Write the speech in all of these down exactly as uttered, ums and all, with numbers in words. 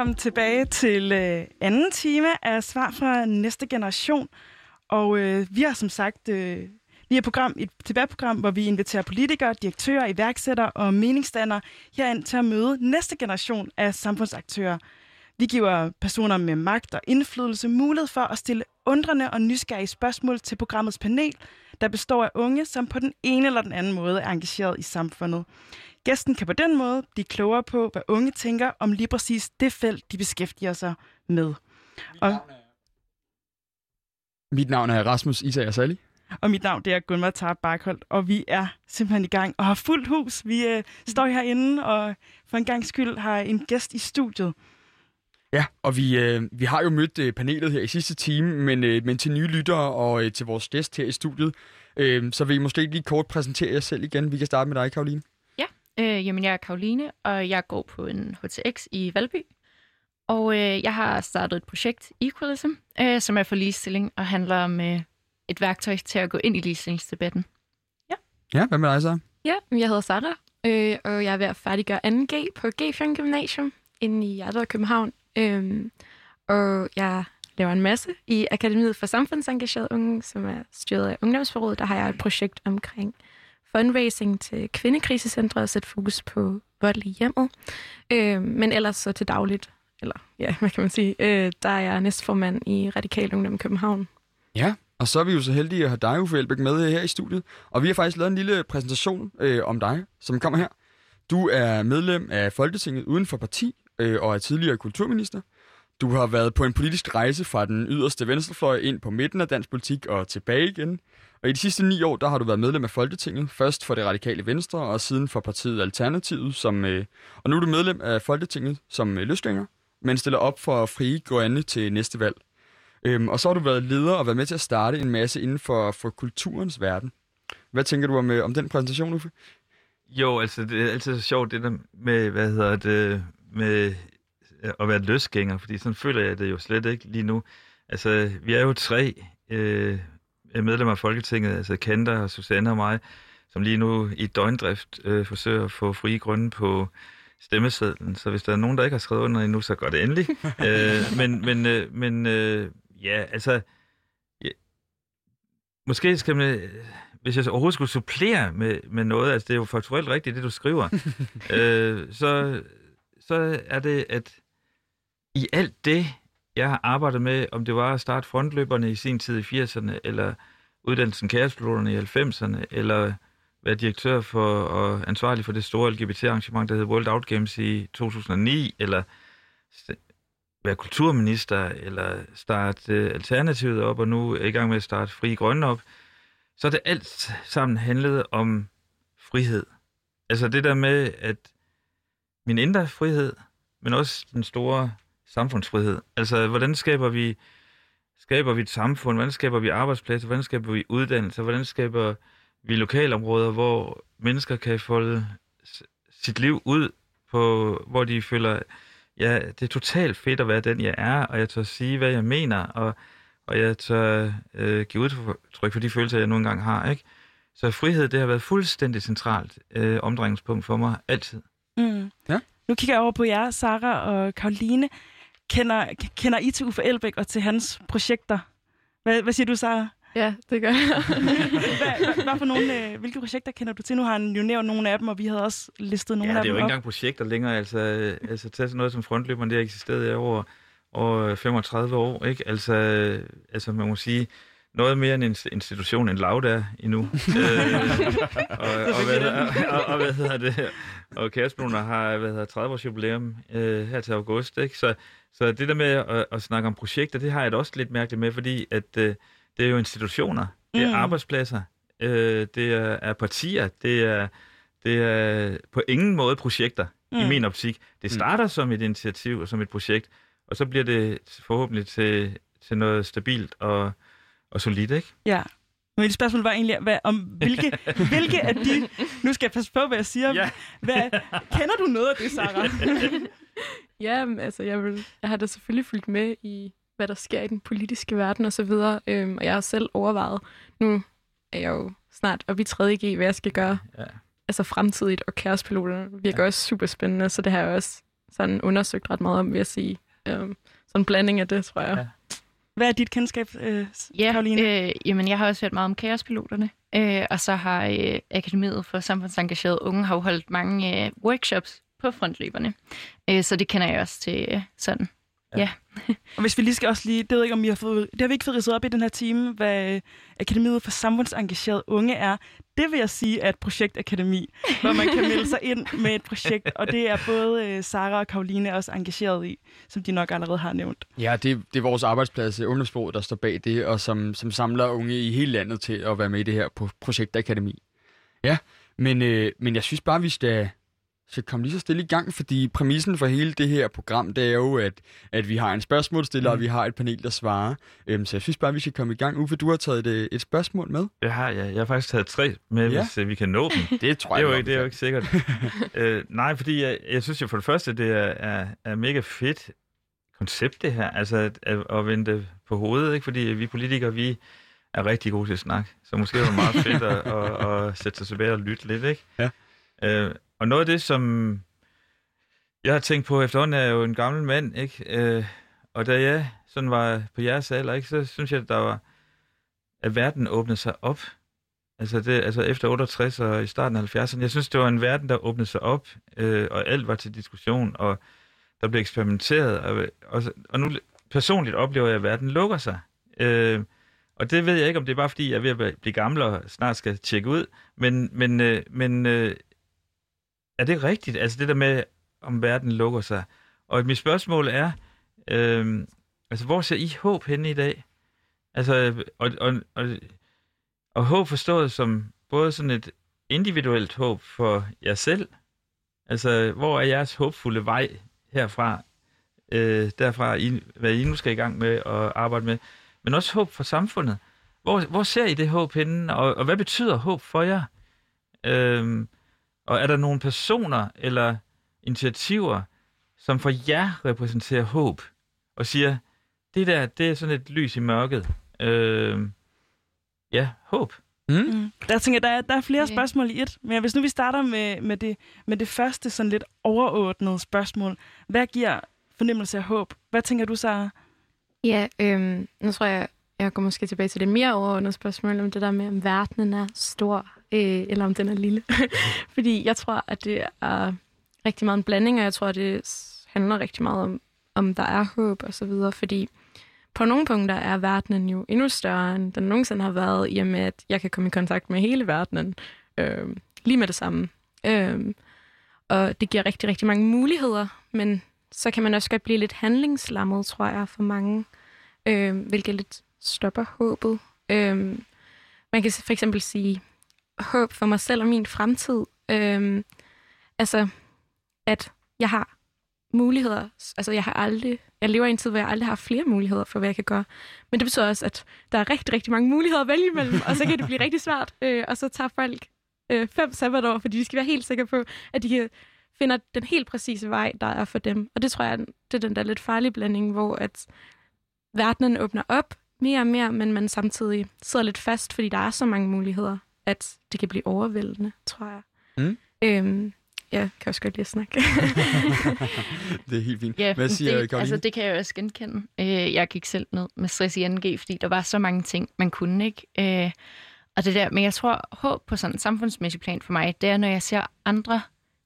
velkommen tilbage til øh, anden time af Svar fra Næste Generation. Og øh, vi har som sagt øh, vi er program, et debatprogram, hvor vi inviterer politikere, direktører, iværksættere og meningsdannere herind til at møde næste generation af samfundsaktører. Vi giver personer med magt og indflydelse mulighed for at stille undrende og nysgerrige spørgsmål til programmets panel, der består af unge, som på den ene eller den anden måde er engageret i samfundet. Gæsten kan på den måde blive klogere på, hvad unge tænker om lige præcis det felt, de beskæftiger sig med. Og mit navn er Rasmus, Isa og Sally. Og mit navn det er Gunmar Tarek Barkholdt, og vi er simpelthen i gang og har fuldt hus. Vi øh, står herinde og for en gangs skyld har en gæst i studiet. Ja, og vi, øh, vi har jo mødt øh, panelet her i sidste time, men, øh, men til nye lyttere og øh, til vores gæst her i studiet, øh, så vil I måske lige kort præsentere jer selv igen. Vi kan starte med dig, Karoline. Ja, øh, jamen jeg er Karoline, og jeg går på en H T X i Valby. Og øh, jeg har startet et projekt, Equalism, øh, som er for ligestilling og handler om øh, et værktøj til at gå ind i ligestillingsdebatten. Ja, ja hvad med dig så? Ja, jeg hedder Sarah, øh, og jeg er ved at færdiggøre anden G på G fire Gymnasium inde i Jadrød København. Øhm, og jeg laver en masse i Akademiet for Samfundsengagerede Unge, som er styret af Ungdomsforåret. Der har jeg et projekt omkring fundraising til kvindekrisecentre og sætte fokus på vold i hjemmet. Øhm, men ellers så til dagligt, eller ja, hvad kan man sige, øh, der er jeg næstformand i Radikal Ungdom København. Ja, og så er vi jo så heldige at have dig, Uffe Elbæk, med her i studiet. Og vi har faktisk lavet en lille præsentation øh, om dig, som kommer her. Du er medlem af Folketinget uden for parti og er tidligere kulturminister. Du har været på en politisk rejse fra den yderste venstrefløj ind på midten af dansk politik og tilbage igen. Og i de sidste ni år, der har du været medlem af Folketinget, først for det radikale Venstre og siden for partiet Alternativet, som, øh, og nu er du medlem af Folketinget som øh, løsgænger, men stiller op for Frie Grønne til næste valg. Øhm, og så har du været leder og været med til at starte en masse inden for, for kulturens verden. Hvad tænker du om, øh, om den præsentation, Uffe? Jo, altså det er altid så sjovt, det der med, hvad hedder det... med at være løsgænger, fordi sådan føler jeg det jo slet ikke lige nu. Altså, vi er jo tre øh, medlemmer af Folketinget, altså Kander og Susanne og mig, som lige nu i døgndrift øh, forsøger at få Frie Grønne på stemmesedlen. Så hvis der er nogen, der ikke har skrevet under endnu, så gør det endelig. øh, men men, øh, men øh, ja, altså... Ja, måske skal man... Hvis jeg overhovedet skulle supplere med, med noget, altså det er jo faktuelt rigtigt, det du skriver, øh, så... så er det, at i alt det, jeg har arbejdet med, om det var at starte Frontløberne i sin tid i firserne, eller uddannelsen Kæreslutterne i halvfemserne, eller være direktør for og ansvarlig for det store L G B T-arrangement, der hed World Out Games i to tusind og ni, eller være kulturminister, eller starte Alternativet op, og nu er i gang med at starte Frie Grønne op, så er det alt sammen handlet om frihed. Altså det der med, at min indre frihed, men også den store samfundsfrihed. Altså, hvordan skaber vi, skaber vi et samfund? Hvordan skaber vi arbejdspladser? Hvordan skaber vi uddannelser? Hvordan skaber vi lokalområder, hvor mennesker kan folde sit liv ud på, hvor de føler, ja, det er totalt fedt at være den, jeg er, og jeg tør sige, hvad jeg mener, og, og jeg tør øh, give udtryk for de følelser, jeg nu engang har, ikke? Så frihed, det har været fuldstændig centralt øh, omdrejningspunkt for mig, altid. Mm. Ja. Nu kigger jeg over på jer, Sarah og Karoline. Kender, kender I til Uffe Elbæk og til hans projekter? Hvad, hvad siger du, Sarah? Ja, det gør jeg. hvad, hvad for nogle, øh, hvilke projekter kender du til? Nu har han jo nævnt nogle af dem, og vi havde også listet nogle ja, af dem op. Ja, det er jo ikke engang projekter længere. Altså, øh, altså tage sådan noget som Frontløberne, det har eksisteret i over, over femogtredive år. Ikke? Altså, øh, altså, man må sige... Noget mere en institution end Laud er endnu. øh, og, og, hvad, og, og hvad hedder det? Og Kæreslutterne har hvad hedder, tredive års jubilæum øh, her til august. Ikke? Så, så det der med at, at snakke om projekter, det har jeg da også lidt mærkeligt med, fordi at, øh, det er jo institutioner, det er mm. arbejdspladser, øh, det er, er partier, det er, det er på ingen måde projekter mm. i min optik. Det starter mm. som et initiativ og som et projekt, og så bliver det forhåbentlig til, til noget stabilt og Og solidt, ikke? Ja. Men mit spørgsmål var egentlig, hvad, om hvilke, hvilke af de... Nu skal jeg passe på, hvad jeg siger. Ja. Hvad, kender du noget af det, Sarah? ja, altså, jeg, vil, jeg har da selvfølgelig fulgt med i, hvad der sker i den politiske verden og så videre. Øhm, og jeg har selv overvejet, nu er jeg jo snart oppe i tredje G, hvad jeg skal gøre. Ja. Altså fremtidigt, og Kærespiloterne virker ja. også super spændende, så det har jeg også sådan undersøgt ret meget om, vil jeg sige. Øhm, sådan en blanding af det, tror jeg. Ja. Hvad er dit kendskab, øh, Karoline? Ja, øh, jamen, jeg har også hørt meget om Kærespiloterne, øh, og så har øh, Akademiet for Samfundsengagerede Unge har holdt mange øh, workshops på Frontløberne, øh, så det kender jeg også til øh, sådan. Ja. Ja. Og hvis vi lige skal også lige, det ved jeg ikke, om I har fået, det har vi ikke fået ridset op i den her time, hvad Akademiet for Samfundsengagerede Unge er. Det vil jeg sige er et projektakademi, hvor man kan melde sig ind med et projekt, og det er både Sarah og Karoline også engageret i, som de nok allerede har nævnt. Ja, det, det er vores arbejdsplads, Ungdomsborg, der står bag det, og som, som samler unge i hele landet til at være med i det her projektakademi. Ja, men, øh, men jeg synes bare, vi skal... Så kom lige så stille i gang, fordi præmissen for hele det her program, det er jo, at, at vi har en spørgsmålstiller, mm. og vi har et panel, der svarer. Øhm, så jeg synes bare, vi skal komme i gang. Uffe, du har taget et, et spørgsmål med. Jeg har, ja. Jeg har faktisk taget tre med, ja. Hvis uh, vi kan nå dem. Det tror jeg, det er jo ikke, det er jo ikke sikkert. øh, nej, fordi jeg, jeg synes jo for det første, det er, er, er mega fedt koncept, det her. Altså at, at, at vende på hovedet, ikke? Fordi vi politikere, vi er rigtig gode til at snakke. Så måske er det meget fedt at, at, at sætte sig tilbage og lytte lidt, ikke? Ja. Øh, Og noget af det, som jeg har tænkt på efterhånden, er jo en gammel mand, ikke? Øh, og da jeg sådan var på jeres alder, ikke, så synes jeg, at der var, at verden åbnede sig op. Altså, det, altså efter otteogtres og i starten af halvfjerdserne. Jeg synes, det var en verden, der åbnede sig op, øh, og alt var til diskussion, og der blev eksperimenteret. Og, og, og nu personligt oplever jeg, at verden lukker sig. Øh, og det ved jeg ikke, om det er bare fordi, jeg er ved at blive gammel og snart skal tjekke ud. Men... men, øh, men øh, er det rigtigt? Altså det der med, om verden lukker sig. Og mit spørgsmål er, øh, altså hvor ser I håb henne i dag? Altså, og, og, og, og håb forstået som både sådan et individuelt håb for jer selv. Altså, hvor er jeres håbfulde vej herfra? Øh, derfra, I, hvad I nu skal i gang med at arbejde med. Men også håb for samfundet. Hvor, hvor ser I det håb henne? Og, og hvad betyder håb for jer? Øh, Og er der nogle personer eller initiativer, som for jer repræsenterer håb og siger, det der, det er sådan et lys i mørket. Øh, ja, håb. Mm. Mm. Der tænker jeg, der, der er flere okay. spørgsmål i et. Men hvis nu vi starter med, med, det, med det første sådan lidt overordnede spørgsmål. Hvad giver fornemmelse af håb? Hvad tænker du, Sarah? Ja, øh, nu tror jeg, jeg går måske tilbage til det mere overordnede spørgsmål, om det der med, om verdenen er stor. Øh, eller om den er lille. Fordi jeg tror, at det er rigtig meget en blanding, og jeg tror, at det handler rigtig meget om, om der er håb og så videre, fordi på nogle punkter er verdenen jo endnu større, end den nogensinde har været, i og med, at jeg kan komme i kontakt med hele verdenen øh, lige med det samme. Øh, og det giver rigtig, rigtig mange muligheder, men så kan man også godt blive lidt handlingslammet, tror jeg, for mange, øh, hvilket lidt stopper håbet. Øh, man kan for eksempel sige, håb for mig selv og min fremtid. Øhm, altså, at jeg har muligheder. Altså, jeg har aldrig... Jeg lever i en tid, hvor jeg aldrig har flere muligheder for, hvad jeg kan gøre. Men det betyder også, at der er rigtig, rigtig mange muligheder at vælge imellem, og så kan det blive rigtig svært. Øh, og så tager folk øh, fem sabbatår, fordi de skal være helt sikre på, at de kan finde den helt præcise vej, der er for dem. Og det tror jeg, det er den der lidt farlige blanding, hvor at verdenen åbner op mere og mere, men man samtidig sidder lidt fast, fordi der er så mange muligheder, at det kan blive overvældende, tror jeg. Mm. Øhm, ja, kan også godt lide at snakke. Det er helt fint. Ja, hvad siger det, altså, det kan jeg også genkende. Øh, jeg gik selv ned med stress i N G, fordi der var så mange ting, man kunne ikke. Øh, og det der, men jeg tror, håb på sådan en samfundsmæssig plan for mig, det er, når jeg ser andre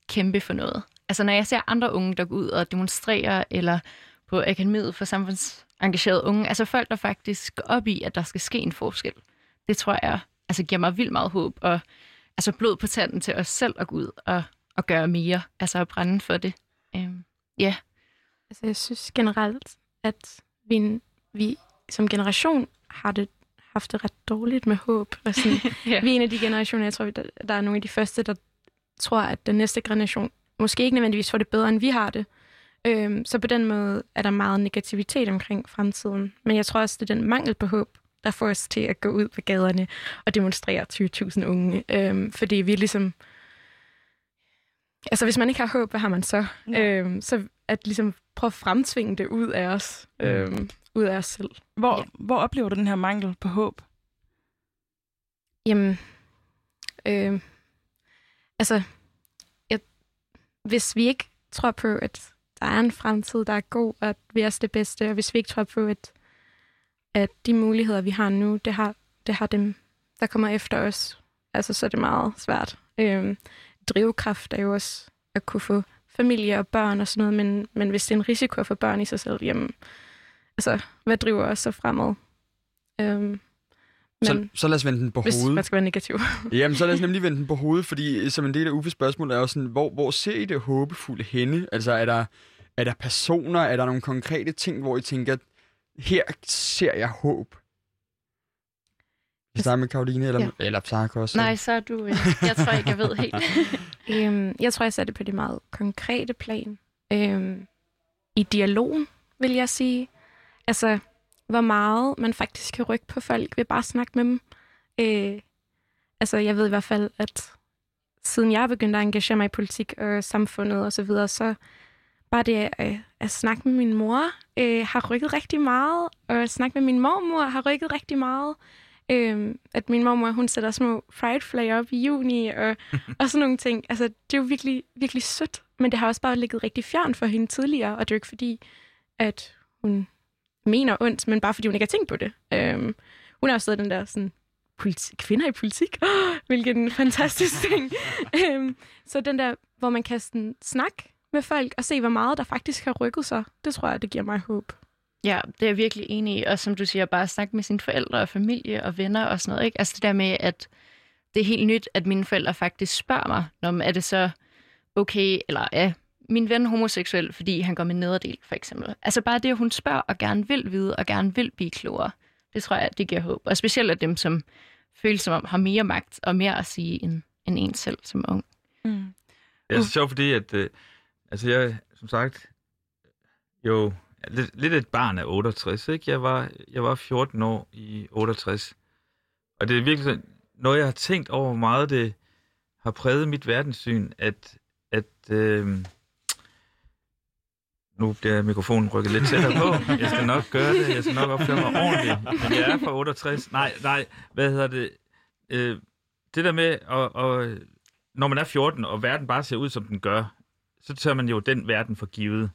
kæmpe for noget. Altså, når jeg ser andre unge, der går ud og demonstrerer, eller på Akademiet for Samfundsengagerede Unge, altså folk, der faktisk går op i, at der skal ske en forskel. Det tror jeg altså giver mig vildt meget håb, og altså blod på tanden til os selv at gå ud og, og gøre mere, altså at brænde for det. Ja. Øhm, yeah. Altså jeg synes generelt, at vi, vi som generation har det, haft det ret dårligt med håb. Sådan, ja. Vi er en af de generationer, jeg tror, der, der er nogle af de første, der tror, at den næste generation måske ikke nødvendigvis får det bedre, end vi har det. Øhm, så på den måde er der meget negativitet omkring fremtiden. Men jeg tror også, det er den mangel på håb, der får os til at gå ud på gaderne og demonstrere tyve tusind unge. Øhm, fordi vi ligesom... Altså, hvis man ikke har håb, hvad har man så? Ja. Øhm, så at ligesom prøve at fremtvinge det ud af os, øhm, ud af os selv. Hvor, ja. hvor oplever du den her mangel på håb? Jamen... Øh, altså, jeg, hvis vi ikke tror på, at der er en fremtid, der er god, og vi er det bedste. Og hvis vi ikke tror på, at, at de muligheder, vi har nu, det har, det har dem, der kommer efter os, altså så er det meget svært. Øhm, drivkraft er jo også at kunne få familie og børn og sådan noget, men, men hvis det er en risiko for børn i sig selv, jamen, altså, hvad driver os så fremad? Øhm, Så, men, så lad os vende den på hvis hovedet. Hvis man skal være negativ. Jamen, så lad os nemlig vende den på hovedet, fordi som en del af Uffes spørgsmål er jo sådan, hvor, hvor ser I det håbefulde henne? Altså, er der, er der personer, er der nogle konkrete ting, hvor I tænker, her ser jeg håb? Vi starter med Karoline, eller, ja. eller Sarah også. Nej, så er du... Jeg tror ikke, jeg ved helt. øhm, jeg tror, jeg ser det på det meget konkrete plan. Øhm, I dialogen, vil jeg sige. Altså... hvor meget man faktisk kan rykke på folk ved bare at snakke med dem. Øh, altså, jeg ved i hvert fald, at siden jeg begyndte at engagere mig i politik og samfundet og så videre, så bare det øh, at snakke med min mor øh, har rykket rigtig meget, og at snakke med min mormor har rykket rigtig meget. Øh, at min mormor, hun sætter små pride flag op i juni og, og sådan nogle ting. Altså, det er jo virkelig, virkelig sødt, men det har også bare ligget rigtig fjern for hende tidligere, og det er jo ikke fordi, at hun... mener ondt, men bare fordi hun ikke har tænkt på det. Øhm, hun har jo siddet den der sådan, politi- kvinder i politik, oh, hvilken fantastisk ting. øhm, så den der, hvor man kan sådan, snakke med folk og se, hvor meget der faktisk har rykket sig, det tror jeg, det giver mig håb. Ja, det er jeg virkelig enig i. Og som du siger, bare snakke med sine forældre og familie og venner og sådan noget. Ikke? Altså det der med, at det er helt nyt, at mine forældre faktisk spørger mig, om er det så okay, eller ja, min ven homoseksuel, fordi han går med nederdel, for eksempel. Altså bare det, at hun spørger og gerne vil vide, og gerne vil blive klogere, det tror jeg, det giver håb. Og specielt af dem, som føles som om har mere magt og mere at sige, end, end en selv som ung. Mm. Det er så sjovt, fordi at, øh, altså jeg, som sagt, jo, lidt, lidt et barn af otteogtres, ikke? Jeg var, jeg var fjorten år i otteogtres. Og det er virkelig noget, jeg har tænkt over, hvor meget det har præget mit verdenssyn, at, at øh, nu bliver mikrofonen rykket lidt tættere på. Jeg skal nok gøre det. Jeg skal nok opføre mig ordentligt. Men jeg er fra otteogtres. Nej, nej. Hvad hedder det? Øh, det der med, at, at, når man er fjorten, og verden bare ser ud, som den gør, så tager man jo den verden for givet.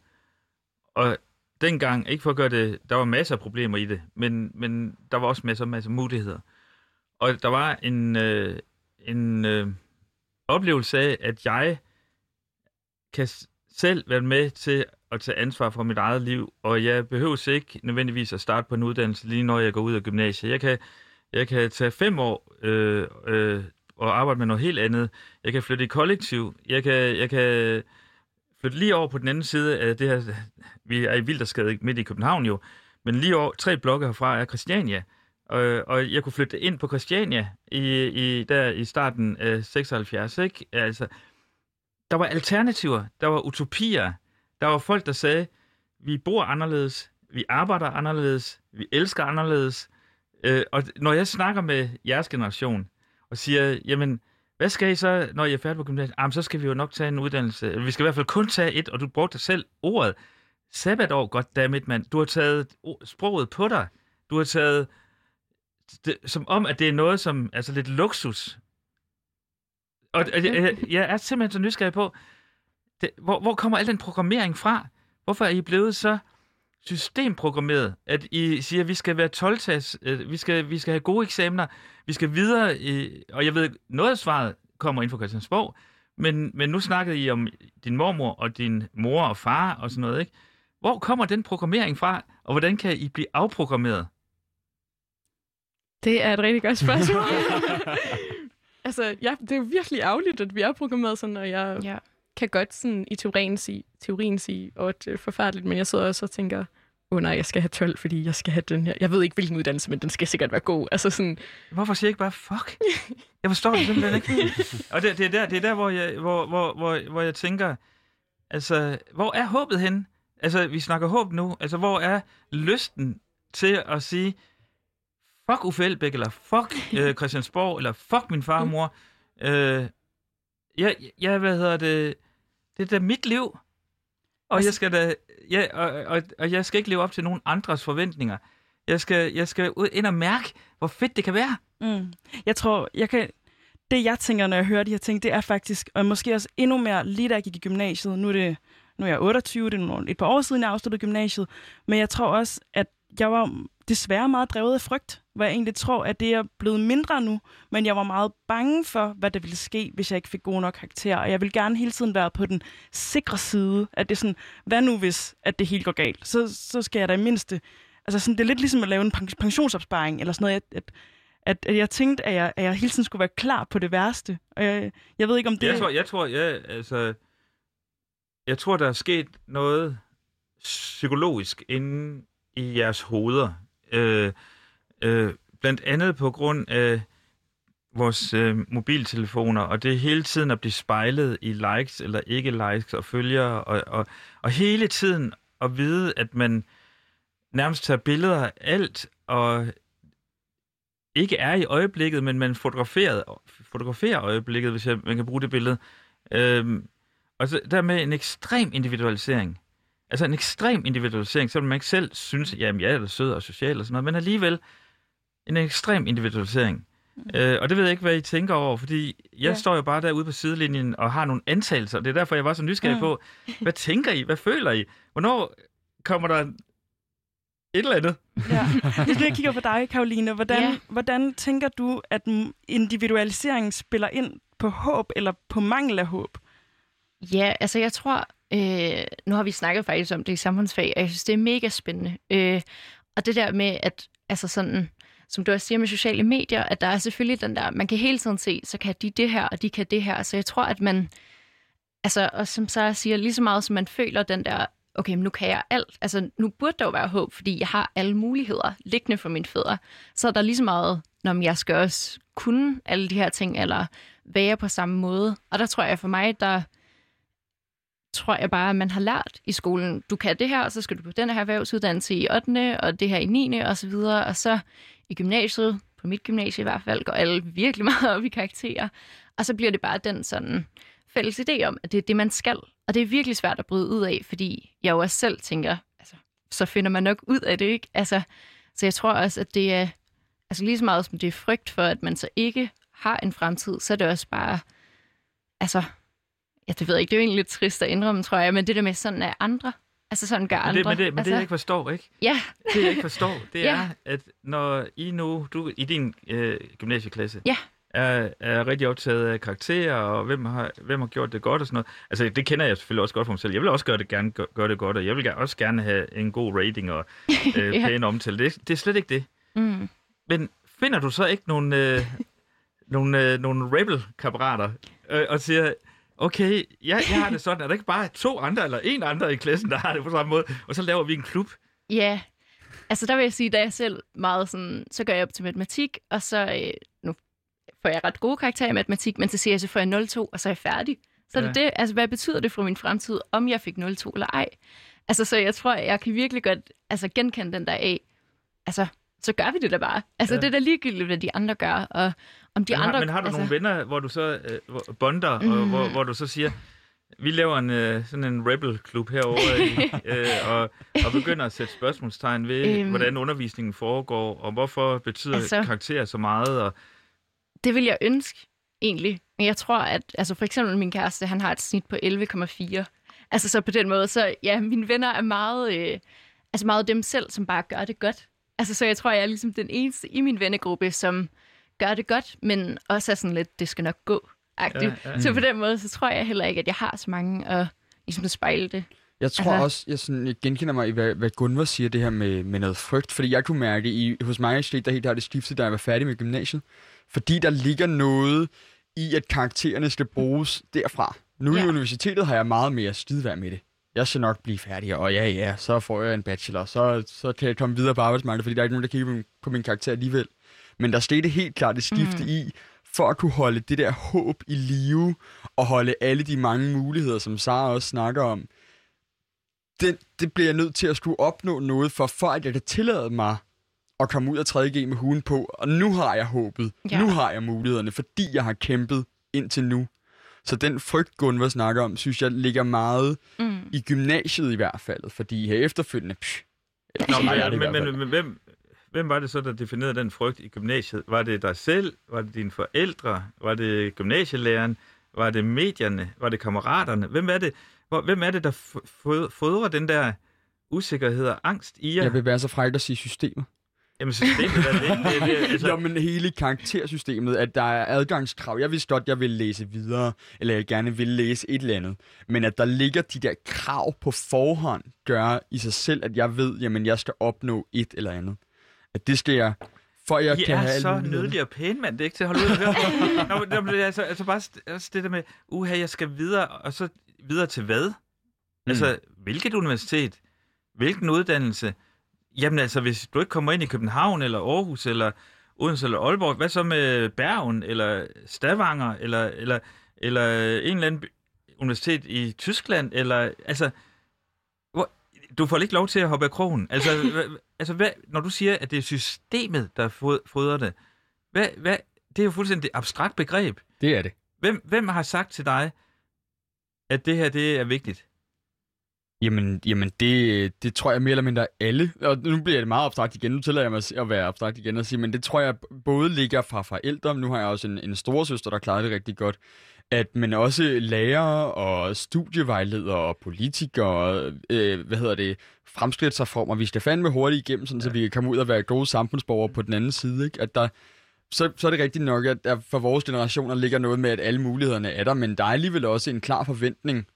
Og dengang, ikke for at gøre det, der var masser af problemer i det, men, men der var også masser, masser af muligheder. Og der var en, øh, en øh, oplevelse af, at jeg kan selv være med til at tage ansvar for mit eget liv, og jeg behøves ikke nødvendigvis at starte på en uddannelse, lige når jeg går ud af gymnasiet. Jeg kan, jeg kan tage fem år øh, øh, og arbejde med noget helt andet. Jeg kan flytte i kollektiv. Jeg kan, jeg kan flytte lige over på den anden side af det her. Vi er i Vilderskade midt i København jo, men lige over tre blokke herfra er Christiania, og, og jeg kunne flytte ind på Christiania i, i, der i starten af seksoghalvfjerds, ikke? Altså, der var alternativer, der var utopier, der var folk, der sagde, vi bor anderledes, vi arbejder anderledes, vi elsker anderledes. Øh, og når jeg snakker med jeres generation og siger, jamen, hvad skal I så, når I er færdig på gymnasiet? Jamen, så skal vi jo nok tage en uddannelse. Vi skal i hvert fald kun tage et, og du brugte dig selv ordet. Sabbatår, goddammit, mand. Du har taget sproget på dig. Du har taget, det, som om, at det er noget som, altså lidt luksus. Og jeg, jeg er simpelthen så nysgerrig på, det, hvor, hvor kommer al den programmering fra? Hvorfor er I blevet så systemprogrammeret, at I siger, at vi skal være tolv-tags, øh, vi, skal, vi skal have gode eksamener, vi skal videre, øh, og jeg ved, noget af svaret kommer ind fra Christiansborg, men, men nu snakkede I om din mormor og din mor og far og sådan noget, ikke? Hvor kommer den programmering fra, og hvordan kan I blive afprogrammeret? Det er et rigtig godt spørgsmål. altså, ja, det er jo virkelig afligt, at vi er programmeret sådan, og jeg... Ja. Kan godt sådan i teorien sige, teorien sige og det er forfærdeligt, men jeg sidder også og tænker, åh oh, nej, jeg skal have tolv, fordi jeg skal have den her. Jeg ved ikke, hvilken uddannelse, men den skal sikkert være god. Altså sådan... Hvorfor siger jeg ikke bare, fuck? Jeg forstår det simpelthen ikke. Og det, det, er der, det er der, hvor jeg, hvor, hvor, hvor, hvor jeg tænker, altså, hvor er håbet henne? Altså, vi snakker håb nu. Altså, hvor er lysten til at sige, fuck Uffe Elbæk, eller fuck øh, Christiansborg, eller fuck min far og mor. Øh, jeg, jeg, hvad hedder det... Det er da mit liv, og jeg skal da, ja, og, og, og jeg skal ikke leve op til nogen andres forventninger. Jeg skal, jeg skal ud ind og mærke, hvor fedt det kan være. Mm. Jeg tror, jeg kan, det jeg tænker, når jeg hører de her ting, det er faktisk, og måske også endnu mere lige da jeg gik i gymnasiet, nu er det nu er jeg otteogtyve, det er et par år siden, jeg afsluttede gymnasiet, men jeg tror også, at jeg var desværre meget drevet af frygt, hvor jeg egentlig tror, at det er blevet mindre nu, men jeg var meget bange for, hvad der ville ske, hvis jeg ikke fik gode nok karakterer, og jeg vil gerne hele tiden være på den sikre side, at det er sådan, hvad nu hvis, at det hele går galt, så, så skal jeg da i mindste, altså sådan, det er lidt ligesom at lave en pensionsopsparing, eller sådan noget, at, at, at jeg tænkte, at jeg, at jeg hele tiden skulle være klar på det værste, og jeg, jeg ved ikke, om det... Jeg tror, jeg tror, ja, altså, jeg tror, der er sket noget psykologisk inden i jeres hoveder. Øh, øh, blandt andet på grund af vores øh, mobiltelefoner, og det er hele tiden at blive spejlet i likes eller ikke likes og følgere, og, og, og hele tiden at vide, at man nærmest tager billeder af alt, og ikke er i øjeblikket, men man fotograferer, fotograferer øjeblikket, hvis jeg, man kan bruge det billede. Øh, og så dermed en ekstrem individualisering. Altså en ekstrem individualisering, selvom man ikke selv synes, jamen jeg er da sød og social og sådan noget, men alligevel en ekstrem individualisering. Mm. Øh, og det ved jeg ikke, hvad I tænker over, fordi jeg ja. står jo bare derude på sidelinjen og har nogle antagelser, og det er derfor, jeg var så nysgerrig mm. på, hvad tænker I? Hvad føler I? Hvornår kommer der et eller andet? Ja. Hvis jeg kigger på dig, Karoline, hvordan, ja. hvordan tænker du, at individualiseringen spiller ind på håb eller på mangel af håb? Ja, altså jeg tror... Øh, nu har vi snakket faktisk om det i samfundsfag, og jeg synes, det er mega spændende. Øh, og det der med, at altså sådan, som du også siger med sociale medier, at der er selvfølgelig den der, man kan hele tiden se, så kan de det her, og de kan det her. Så jeg tror, at man, altså, og som Sarah siger, lige så meget som man føler den der, okay, men nu kan jeg alt. Altså, nu burde der jo være håb, fordi jeg har alle muligheder liggende for mine fødder. Så er der lige så meget, når jeg skal også kunne alle de her ting, eller være på samme måde. Og der tror jeg for mig, der... tror jeg bare, at man har lært i skolen, du kan det her, og så skal du på den her erhvervsuddannelse i ottende og det her i niende og så videre, og så i gymnasiet, på mit gymnasie i hvert fald, går alle virkelig meget op i karakterer, og så bliver det bare den sådan fælles idé om, at det er det, man skal, og det er virkelig svært at bryde ud af, fordi jeg jo også selv tænker, altså, så finder man nok ud af det, ikke? Altså, så jeg tror også, at det er, altså lige så meget som det er frygt for, at man så ikke har en fremtid, så er det også bare, altså... Ja, det ved jeg ikke. Det er jo egentlig lidt trist at indrømme, tror jeg, men det der med sådan er andre. Altså sådan gør andre. Men det, men det, men altså... det jeg ikke forstår, ikke? Ja. Det jeg ikke forstår, det ja. er, at når I nu, du i din øh, gymnasieklasse, ja. er, er rigtig optaget af karakterer, og hvem har, hvem har gjort det godt og sådan noget. Altså det kender jeg selvfølgelig også godt for mig selv. Jeg vil også gøre det, gerne, gør, gøre det godt, og jeg vil også gerne have en god rating og øh, ja. pæne omtale. Det, det er slet ikke det. Mm. Men finder du så ikke nogle, øh, nogle, øh, nogle rebel-kammerater øh, og siger... Okay, jeg, jeg har det sådan, er der ikke bare to andre eller en andre i klassen, der har det på samme måde, og så laver vi en klub? Ja, yeah. altså der vil jeg sige, da jeg selv meget sådan, så gør jeg op til matematik, og så øh, nu får jeg ret gode karakterer i matematik, men så siger jeg, så får jeg nul komma to, og så er jeg færdig. Så ja. det det, altså hvad betyder det for min fremtid, om jeg fik nul komma to eller ej? Altså så jeg tror, jeg kan virkelig godt altså, genkende den der af, altså... så gør vi det da bare. Altså, ja. det er da ligegyldigt, hvad de andre gør. Og om de men, har, andre, men har du altså... nogle venner, hvor du så øh, bonder, mm. og hvor, hvor du så siger, vi laver en, øh, sådan en rebel-klub herovre, i, øh, og, og begynder at sætte spørgsmålstegn ved, øhm... hvordan undervisningen foregår, og hvorfor betyder altså... karakterer så meget? Og... Det vil jeg ønske, egentlig. Men jeg tror, at altså, for eksempel min kæreste, han har et snit på elleve komma fire. Altså, så på den måde, så ja, mine venner er meget, øh, altså meget dem selv, som bare gør det godt. Altså, så jeg tror, jeg er ligesom den eneste i min vennegruppe, som gør det godt, men også er sådan lidt, det skal nok gå-agtigt. Ja, ja. Så på den måde, så tror jeg heller ikke, at jeg har så mange at ligesom spejle det. Jeg tror altså... også, jeg, sådan, jeg genkender mig i, hvad, hvad Gunvar siger, det her med, med noget frygt. Fordi jeg kunne mærke, i hos mange slet, der helt har det skiftet, da jeg var færdig med gymnasiet. Fordi der ligger noget i, at karaktererne skal bruges derfra. Nu ja. i universitetet har jeg meget mere stidvær med det. Jeg skal nok blive færdig, og ja, ja, så får jeg en bachelor, så, så kan jeg komme videre på arbejdsmarkedet, fordi der er ikke nogen, der kigger på min karakter alligevel. Men der skete helt klart et skifte mm. i, for at kunne holde det der håb i live, og holde alle de mange muligheder, som Sarah også snakker om. Det, det bliver jeg nødt til at skulle opnå noget, for for at jeg kan tillade mig at komme ud af tredje G med huen på, og nu har jeg håbet, ja. nu har jeg mulighederne, fordi jeg har kæmpet indtil nu. Så den frygt, Gunvar snakker om, synes jeg ligger meget mm. i gymnasiet i hvert fald, fordi her efterfølgende... Psh, Nå, men, men, men, men hvem, hvem var det så, der definerede den frygt i gymnasiet? Var det dig selv? Var det dine forældre? Var det gymnasielæreren? Var det medierne? Var det kammeraterne? Hvem er det? Hvor, hvem er det, der fodrer den der usikkerhed og angst i jer? Jeg vil være så frækt at sige systemet. Jamen systemet er det ikke. Det, det, altså... Jamen hele karaktersystemet, at der er adgangskrav. Jeg vidste godt, jeg ville læse videre, eller jeg gerne ville læse et eller andet. Men at der ligger de der krav på forhånd, gør i sig selv, at jeg ved, jamen jeg skal opnå et eller andet. At det skal jeg... For jeg I kan er have så nødelig og pæn, mand. Det er ikke til at holde ud at høre på. Nå, altså, altså bare altså det der med, uha, jeg skal videre, og så videre til hvad? Mm. Altså, hvilket universitet? Hvilken uddannelse? Jamen altså, hvis du ikke kommer ind i København, eller Aarhus, eller Odense, eller Aalborg, hvad så med Bergen, eller Stavanger, eller, eller, eller en eller anden universitet i Tyskland, eller altså... Du får ikke lov til at hoppe af krogen. Altså, altså hvad, når du siger, at det er systemet, der fodrer det, hvad, hvad, det er jo fuldstændig et abstrakt begreb. Det er det. Hvem, hvem har sagt til dig, at det her det er vigtigt? Jamen, jamen det, det tror jeg mere eller mindre alle, og nu bliver det meget abstrakt igen, nu tillader jeg mig at være abstrakt igen og sige, men det tror jeg både ligger fra forældre, nu har jeg også en, en storesøster, der klarer det rigtig godt, at men også lærere og studievejledere og politikere og øh, hvad hedder det, fremskridtsreformer, vi skal fandme hurtigt igennem, sådan, ja. Så vi kan komme ud og være gode samfundsborgere på den anden side, ikke? At der, så, så er det rigtigt nok, at der for vores generationer ligger noget med, at alle mulighederne er der, men der er alligevel også en klar forventning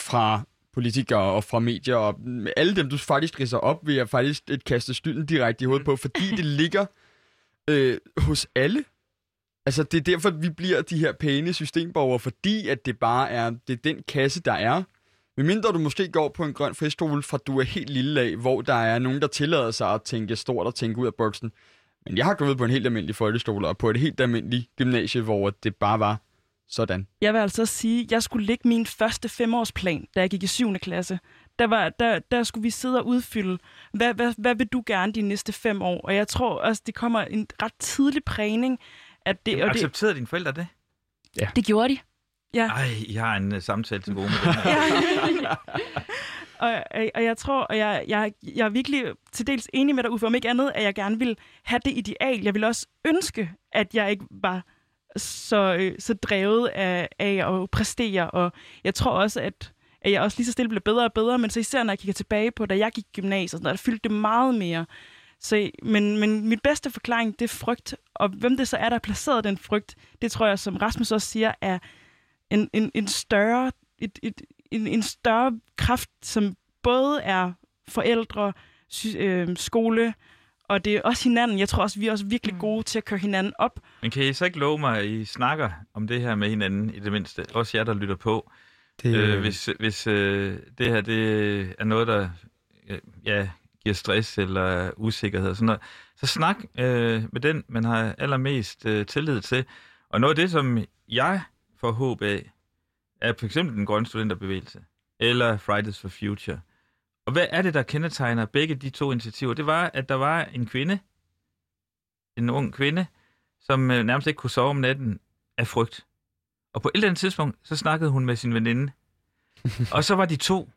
fra politikere og fra medier, og alle dem, du faktisk ridser op, vil jeg faktisk et kaste skylden direkte i hovedet på, fordi det ligger øh, hos alle. Altså, det er derfor, at vi bliver de her pæne systemborgere, fordi at det bare er, det er den kasse, der er. Medmindre du måske går på en grøn friskole, fra du er helt lille af, hvor der er nogen, der tillader sig at tænke stort og tænke ud af boksen. Men jeg har gået på en helt almindelig folkeskole og på et helt almindeligt gymnasie, hvor det bare var sådan. Jeg vil altså sige, at jeg skulle lægge min første femårsplan, da jeg gik i syvende klasse. Der, var, der, der skulle vi sidde og udfylde, hvad, hvad, hvad vil du gerne de næste fem år? Og jeg tror også, det kommer en ret tidlig prægning. At det, og accepterede det, dine forældre det? Ja. Det gjorde de. Ja. Ej, jeg har en uh, samtale til gode med den her. og, og, og jeg tror, og jeg, jeg, jeg er virkelig til dels enig med dig, Uffe, om ikke andet, at jeg gerne vil have det ideal. Jeg vil også ønske, at jeg ikke var så, så drevet af, af at præstere. Og jeg tror også, at, at jeg også lige så stille blev bedre og bedre, men så især når jeg kigger tilbage på, da jeg gik i gymnasiet, der fyldte det meget mere. Så, men, men min bedste forklaring, det er frygt, og hvem det så er, der placeret den frygt, det tror jeg, som Rasmus også siger, er en, en, en, større, et, et, en, en større kraft, som både er forældre, sy, øh, skole, og det er også hinanden. Jeg tror også, vi er også virkelig gode til at køre hinanden op. Men kan I så ikke love mig, at I snakker om det her med hinanden, i det mindste? Også jer, der lytter på. Det... Øh, hvis hvis øh, det her det er noget, der... Øh, ja... giver stress eller usikkerhed og sådan noget. Så snak øh, med den, man har allermest øh, tillid til. Og noget af det, som jeg får håb af, er for eksempel den grønne studenterbevægelse, eller Fridays for Future. Og hvad er det, der kendetegner begge de to initiativer? Det var, at der var en kvinde, en ung kvinde, som øh, nærmest ikke kunne sove om natten af frygt. Og på et eller andet tidspunkt, så snakkede hun med sin veninde. Og så var de to.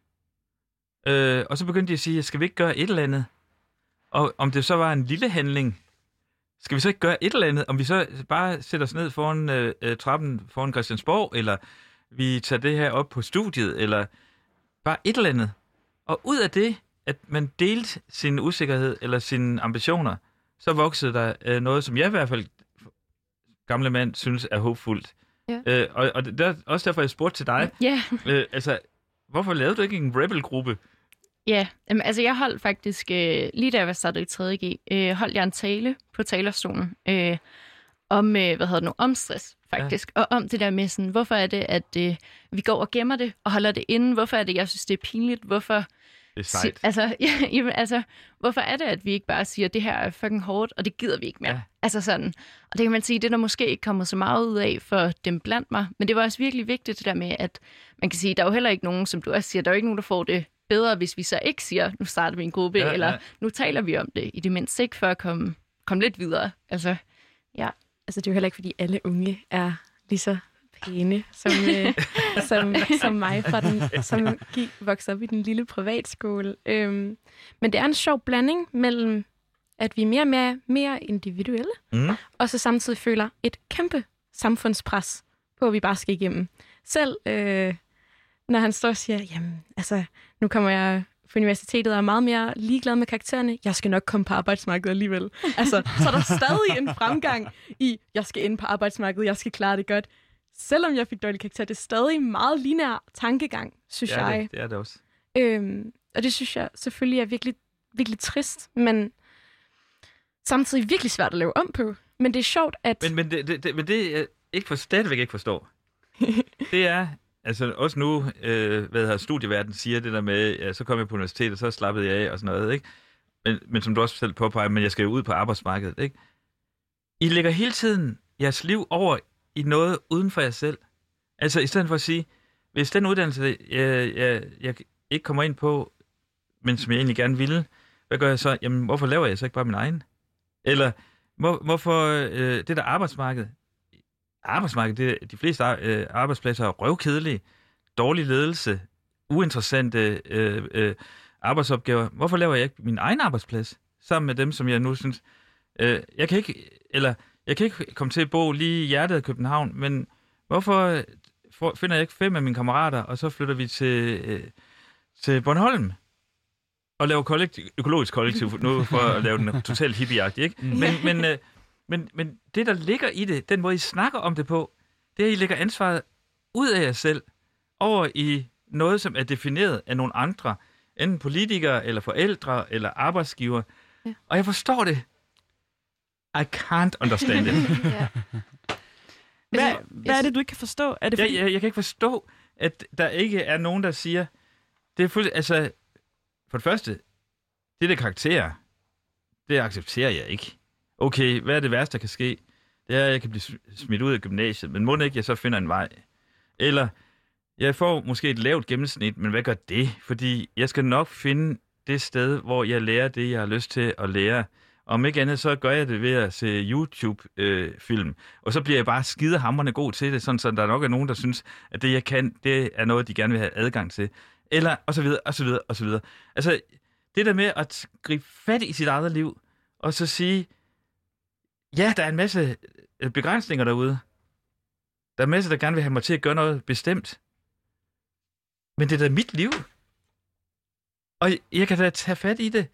Øh, og så begyndte de at sige, skal vi ikke gøre et eller andet? Og om det så var en lille handling, skal vi så ikke gøre et eller andet? Om vi så bare sætter os ned foran øh, trappen foran Christiansborg, eller vi tager det her op på studiet, eller bare et eller andet. Og ud af det, at man delte sin usikkerhed eller sine ambitioner, så voksede der øh, noget, som jeg i hvert fald, gamle mand, synes er håbfuldt. Yeah. Øh, og, og det er også derfor, jeg spurgte til dig. Yeah. Øh, altså, hvorfor lavede du ikke en rebel-gruppe? Ja, yeah, altså jeg holdt faktisk, øh, lige da jeg var startet i tredje G, øh, holdt jeg en tale på talerstolen øh, om, øh, hvad hedder det nu, om stress faktisk, ja. Og om det der med sådan, hvorfor er det, at øh, vi går og gemmer det og holder det inde, hvorfor er det, jeg synes, det er pinligt, hvorfor... Det er sejt. Altså, ja, jamen, altså, hvorfor er det, at vi ikke bare siger, det her er fucking hårdt, og det gider vi ikke mere? Ja. Altså sådan. Og det kan man sige, det er der måske ikke kommet så meget ud af for dem blandt mig, men det var også virkelig vigtigt det der med, at man kan sige, der er jo heller ikke nogen, som du også siger, der er jo ikke nogen, der får det bedre, hvis vi så ikke siger, nu starter vi en gruppe, ja, ja. Eller nu taler vi om det, i det mindste ikke, for at komme, komme lidt videre. Altså, ja. Altså, det er jo heller ikke, fordi alle unge er lige så... ene, som, øh, som, som mig, fra den, som gik, voksede op i den lille privatskole. Øhm, men det er en sjov blanding mellem, at vi er mere og mere, mere individuelle, mm. og så samtidig føler et kæmpe samfundspres på, at vi bare skal igennem. Selv øh, når han står og siger, jamen, altså, nu kommer jeg på universitetet og er meget mere ligeglad med karaktererne. Jeg skal nok komme på arbejdsmarkedet alligevel. Altså, så er der stadig en fremgang i, jeg skal ind på arbejdsmarkedet, jeg skal klare det godt. Selvom jeg fik dårlig karakter, det er stadig meget lineær tankegang, synes jeg. Det, det er det også. Øhm, og det synes jeg selvfølgelig er virkelig, virkelig trist, men samtidig virkelig svært at lave om på. Men det er sjovt, at... Men, men, det, det, det, men det, jeg ikke for, stadigvæk ikke forstår, det er... Altså også nu, øh, hvad hedder studieverden siger det der med, ja, så kom jeg på universitetet, og så slappede jeg af og sådan noget, ikke? Men, men som du også selv påpeger, men jeg skal jo ud på arbejdsmarkedet, ikke? I lægger hele tiden jeres liv over i noget uden for jer selv. Altså i stedet for at sige, hvis den uddannelse, jeg, jeg, jeg ikke kommer ind på, men som jeg egentlig gerne ville, hvad gør jeg så? Jamen hvorfor laver jeg så ikke bare min egen? Eller hvor, hvorfor øh, det der arbejdsmarked? Arbejdsmarkedet, det er, de fleste arbejdspladser er røvkedelige, dårlig ledelse, uinteressante øh, øh, arbejdsopgaver. Hvorfor laver jeg ikke min egen arbejdsplads sammen med dem, som jeg nu synes... Øh, jeg, kan ikke, eller, jeg kan ikke komme til at bo lige i hjertet af København, men hvorfor for, finder jeg ikke fem af mine kammerater, og så flytter vi til, øh, til Bornholm og laver kollektiv, økologisk kollektiv, nu for at lave den totalt hippie-agtig, ikke? Men... men øh, Men, men det, der ligger i det, den måde, I snakker om det på, det er, at I lægger ansvaret ud af jer selv over i noget, som er defineret af nogle andre, enten politikere, eller forældre, eller arbejdsgiver. Ja. Og jeg forstår det. I can't understand it. Ja. Hvad, hvad er det, du ikke kan forstå? Er det fordi... jeg, jeg, jeg kan ikke forstå, at der ikke er nogen, der siger... Det er fuldt, altså, for det første, det der karakterer, det accepterer jeg ikke. Okay, hvad er det værste, der kan ske? Det er, at jeg kan blive smidt ud af gymnasiet, men må ikke, jeg så finder en vej. Eller, jeg får måske et lavt gennemsnit, men hvad gør det? Fordi jeg skal nok finde det sted, hvor jeg lærer det, jeg har lyst til at lære. Om ikke andet, så gør jeg det ved at se YouTube-film. Øh, og så bliver jeg bare skidehamrende god til det, sådan så der nok er nogen, der synes, at det, jeg kan, det er noget, de gerne vil have adgang til. Eller, og så videre, og så videre, og så videre. Altså, det der med at gribe fat i sit eget liv, og så sige... Ja, der er en masse begrænsninger derude. Der er en masse, der gerne vil have mig til at gøre noget bestemt. Men det er da mit liv. Og jeg kan da tage fat i det.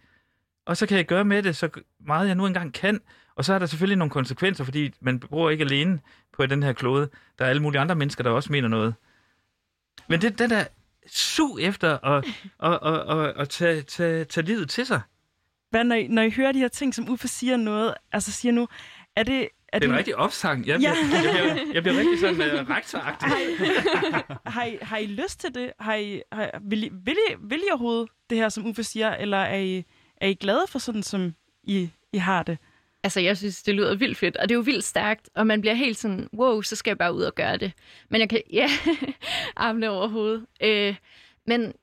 Og så kan jeg gøre med det så meget, jeg nu engang kan. Og så er der selvfølgelig nogle konsekvenser, fordi man bor ikke alene på den her klode. Der er alle mulige andre mennesker, der også mener noget. Men det er den der sug efter at, at, at, at, at tage, tage, tage livet til sig. Hvad, når, I, når I hører de her ting, som Uffe siger noget, altså siger nu, er det... Er det er en rigtig opsang. Jeg bliver, ja. jeg bliver, jeg bliver rigtig sådan uh, rektoragtig. Har I, har I lyst til det? Har I, har, vil, I, vil, I, vil I overhovedet det her, som Uffe siger, eller er I, er I glade for sådan, som I, I har det? Altså, jeg synes, det lyder vildt fedt, og det er jo vildt stærkt, og man bliver helt sådan, wow, så skal jeg bare ud og gøre det. Men jeg kan, ja, armene over hovedet. Øh, men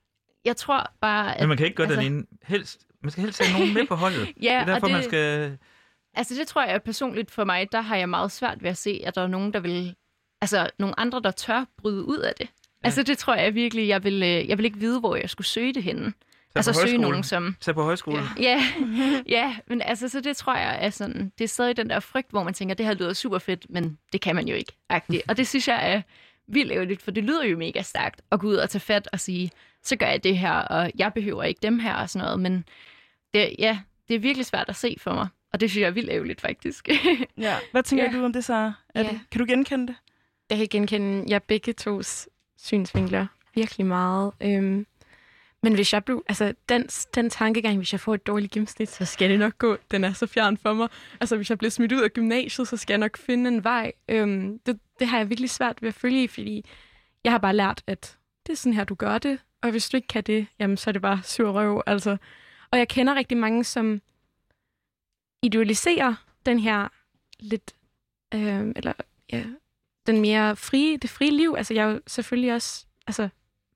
jeg tror bare... At, men man kan ikke gøre altså, det alene helst. Man skal helst have nogen med på holdet. Ja, det er derfor, det, man skal... Altså, det tror jeg personligt for mig, der har jeg meget svært ved at se, at der er nogen, der vil... Altså, nogle andre, der tør bryde ud af det. Ja. Altså, det tror jeg virkelig, jeg vil, jeg vil ikke vide, hvor jeg skulle søge det henne. Tag altså, søge nogen, som... Tag på højskolen. Ja, ja, men altså, så det tror jeg er sådan... Det er stadig den der frygt, hvor man tænker, det her lyder super fedt, men det kan man jo ikke, agtigt. Og det synes jeg er vildt ærgerligt, for det lyder jo mega stærkt at gå ud og tage fat og sige, så gør jeg det her, og jeg behøver ikke dem her og sådan noget, men... Det, ja, det er virkelig svært at se for mig, og det synes jeg er vildt ærgerligt, faktisk. Ja. Hvad tænker ja. du om det, Sarah? Ja. Det? Kan du genkende det? Jeg kan genkende jeg begge tos synsvinkler virkelig meget. Øhm, men hvis jeg blev, altså den, den tankegang, hvis jeg får et dårligt gennemsnit, så skal det nok gå. Den er så fjern for mig. Altså, hvis jeg bliver smidt ud af gymnasiet, så skal jeg nok finde en vej. Øhm, det, det har jeg virkelig svært ved at følge, fordi jeg har bare lært, at det er sådan her, du gør det, og hvis du ikke kan det, jamen, så er det bare sur røv, altså... Og jeg kender rigtig mange, som idealiserer den her lidt, øh, eller ja, den mere frie, det frie liv. Altså jeg er jo selvfølgelig også altså,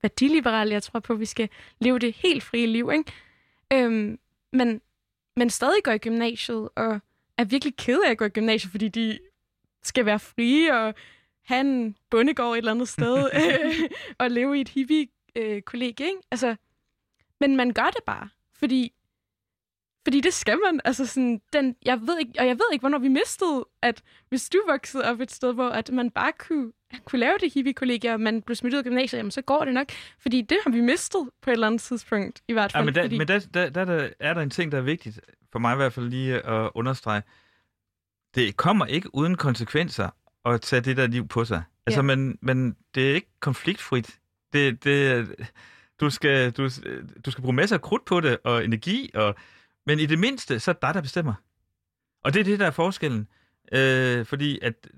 værdiliberal, jeg tror på, at vi skal leve det helt frie liv, ikke? Øhm, men, men stadig går i gymnasiet, og er virkelig ked af at gå i gymnasiet, fordi de skal være frie og have en bondegård et eller andet sted, og leve i et hippie-kollegie, ikke? Altså, men man gør det bare. Fordi Fordi det skal man. Altså sådan, den, jeg ved ikke, og jeg ved ikke, hvornår vi mistede, at hvis du voksede op et sted, hvor at man bare kunne, kunne lave det hippie-kollegier, og man blev smidt ud af gymnasiet, jamen så går det nok. Fordi det har vi mistet på et eller andet tidspunkt, i hvert fald. Ja, men der, fordi... men der, der, der er der en ting, der er vigtigt, for mig i hvert fald lige at understrege. Det kommer ikke uden konsekvenser at tage det der liv på sig. Altså, ja. men, men det er ikke konfliktfrit. Det, det, du, skal, du, du skal bruge masser af krudt på det, og energi, og... Men i det mindste, så er det dig, der bestemmer. Og det er det, der er forskellen. Øh, fordi at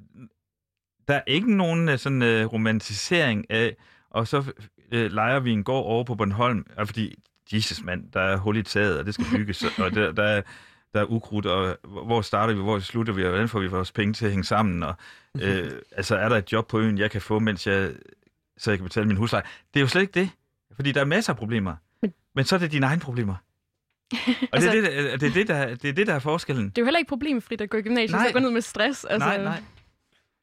der er ikke nogen sådan øh, romantisering af, og så øh, leger vi en gård over på Bornholm, og fordi, Jesus mand, der er hul i taget, og det skal bygges, og der, der, er, der er ukrudt, og hvor starter vi, hvor slutter vi, og hvordan får vi vores penge til at hænge sammen, og øh, altså er der et job på øen, jeg kan få, mens jeg, så jeg kan betale min husleje. Det er jo slet ikke det, fordi der er masser af problemer. Men så er det dine egne problemer. Og altså, det, er det, det, er det, der, det er det, der er forskellen. Det er jo heller ikke problemfrit at gå i gymnasiet, så gå ned med stress. Altså. Nej, nej.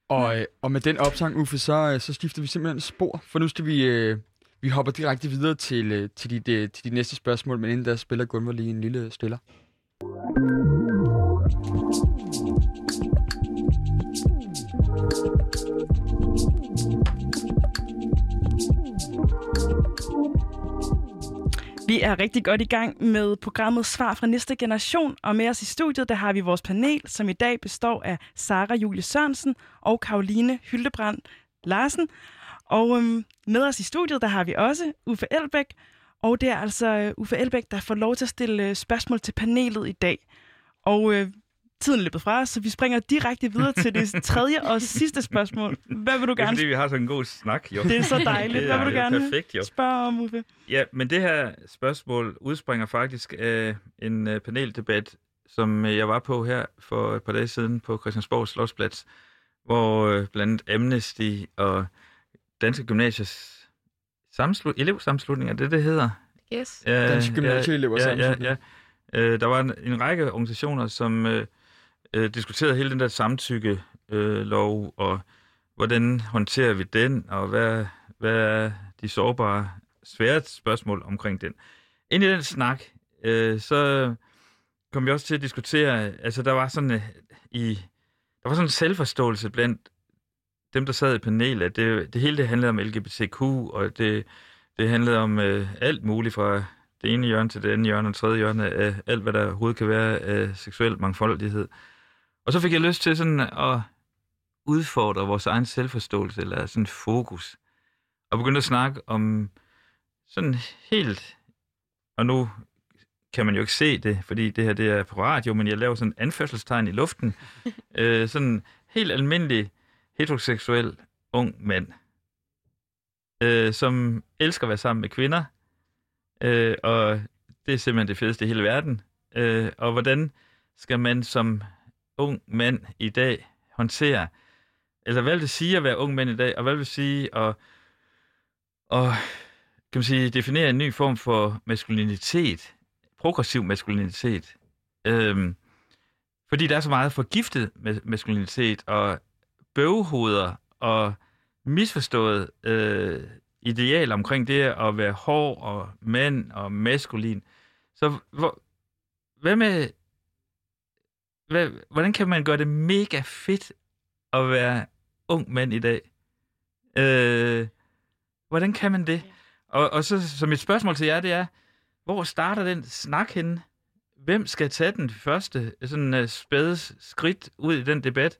Og, og med den opsang, Uffe, så, så skifter vi simpelthen spor, for nu skal vi, vi hopper direkte videre til, til, dit, til dit næste spørgsmål, men inden der spiller Gunmar lige en lille stiller. Vi er rigtig godt i gang med programmet Svar fra Næste Generation, og med os i studiet, der har vi vores panel, som i dag består af Sarah Julie Sørensen og Karoline Hyldebrand Larsen. Og øhm, med os i studiet, der har vi også Uffe Elbæk, og det er altså Uffe Elbæk, der får lov til at stille spørgsmål til panelet i dag. Og øh, tiden er løbet fra os, så vi springer direkte videre til det tredje og sidste spørgsmål. Hvad vil du gerne... Det er fordi, vi har sådan en god snak, jo. Det er så dejligt. Det er, hvad vil du gerne perfekt, spørge om, Uffe? Ja, men det her spørgsmål udspringer faktisk af en paneldebat, som jeg var på her for et par dage siden på Christiansborg Slotsplads, hvor blandt andet Amnesty og Danske Gymnasiers samslu- elevsamslutninger, det det hedder? Yes. Ja, Danske Gymnasieelevers ja, samslutninger. Ja, ja. Der var en, en række organisationer, som... Øh, diskuterede hele den der samtykke-lov, øh, og hvordan håndterer vi den, og hvad, hvad er de sårbare, svære spørgsmål omkring den. Ind i den snak, øh, så kom vi også til at diskutere, altså der var sådan øh, i der var sådan en selvforståelse blandt dem, der sad i panelet. Det, det hele det handlede om L G B T Q, og det, det handlede om øh, alt muligt fra det ene hjørne til det andet hjørne, og det tredje hjørne af alt, hvad der overhovedet kan være af seksuel mangfoldighed. Og så fik jeg lyst til sådan at udfordre vores egen selvforståelse, eller sådan fokus, og begyndte at snakke om sådan helt, og nu kan man jo ikke se det, fordi det her det er på radio, men jeg laver sådan anførselstegn i luften, øh, sådan helt almindelig heteroseksuel ung mand, øh, som elsker at være sammen med kvinder, øh, og det er simpelthen det fedeste i hele verden, øh, og hvordan skal man som ung mand i dag håndterer, eller hvad vil det sige at være ung mand i dag, og hvad vil det sige at, og, kan man sige, definere en ny form for maskulinitet, progressiv maskulinitet, øhm, fordi der er så meget forgiftet maskulinitet, og bøvhoveder, og misforstået øh, idealer omkring det at være hård, og mand, og maskulin, så hvor, hvad med hvordan kan man gøre det mega fedt at være ung mand i dag? Øh, hvordan kan man det? Og, og så, så mit spørgsmål til jer, det er, hvor starter den snak henne? Hvem skal tage den første sådan, uh, spæde skridt ud i den debat?